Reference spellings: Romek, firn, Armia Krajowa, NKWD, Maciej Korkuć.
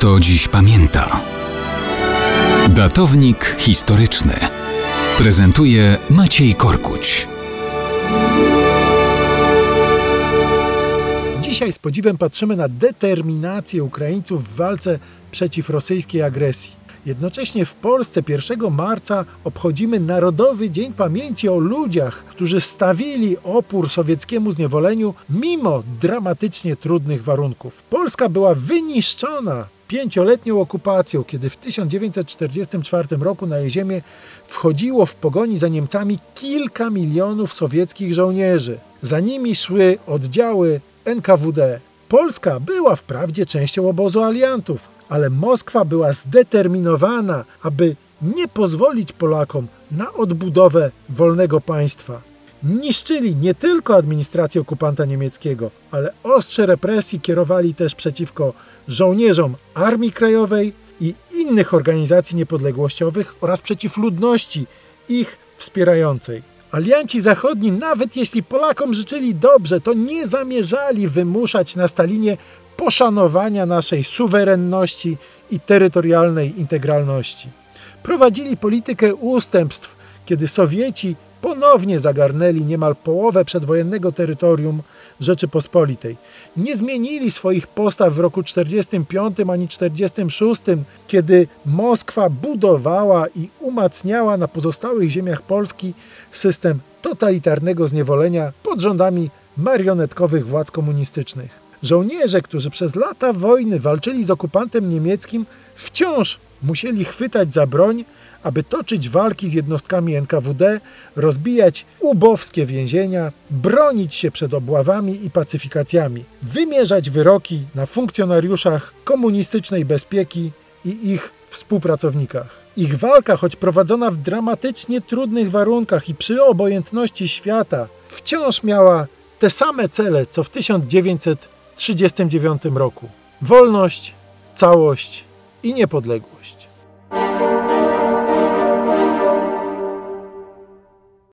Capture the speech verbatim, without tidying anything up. kto dziś pamięta. Datownik historyczny prezentuje Maciej Korkuć. Dzisiaj z podziwem patrzymy na determinację Ukraińców w walce przeciw rosyjskiej agresji. Jednocześnie w Polsce pierwszego marca obchodzimy Narodowy Dzień Pamięci o ludziach, którzy stawili opór sowieckiemu zniewoleniu mimo dramatycznie trudnych warunków. Polska była wyniszczona pięcioletnią okupacją, kiedy w tysiąc dziewięćset czterdziestym czwartym roku na jej ziemię wchodziło w pogoni za Niemcami kilka milionów sowieckich żołnierzy. Za nimi szły oddziały N K W D. Polska była wprawdzie częścią obozu aliantów, ale Moskwa była zdeterminowana, aby nie pozwolić Polakom na odbudowę wolnego państwa. Niszczyli nie tylko administrację okupanta niemieckiego, ale ostrze represji kierowali też przeciwko żołnierzom Armii Krajowej i innych organizacji niepodległościowych oraz przeciw ludności ich wspierającej. Alianci zachodni, nawet jeśli Polakom życzyli dobrze, to nie zamierzali wymuszać na Stalinie poszanowania naszej suwerenności i terytorialnej integralności. Prowadzili politykę ustępstw, kiedy Sowieci ponownie zagarnęli niemal połowę przedwojennego terytorium Rzeczypospolitej. Nie zmienili swoich postaw w roku czterdziestym piątym ani czterdziestym szóstym, kiedy Moskwa budowała i umacniała na pozostałych ziemiach Polski system totalitarnego zniewolenia pod rządami marionetkowych władz komunistycznych. Żołnierze, którzy przez lata wojny walczyli z okupantem niemieckim, wciąż musieli chwytać za broń, aby toczyć walki z jednostkami N K W D, rozbijać ubowskie więzienia, bronić się przed obławami i pacyfikacjami, wymierzać wyroki na funkcjonariuszach komunistycznej bezpieki i ich współpracownikach. Ich walka, choć prowadzona w dramatycznie trudnych warunkach i przy obojętności świata, wciąż miała te same cele, co w tysiąc dziewięćset trzydziestym dziewiątym roku. Wolność, całość i niepodległość.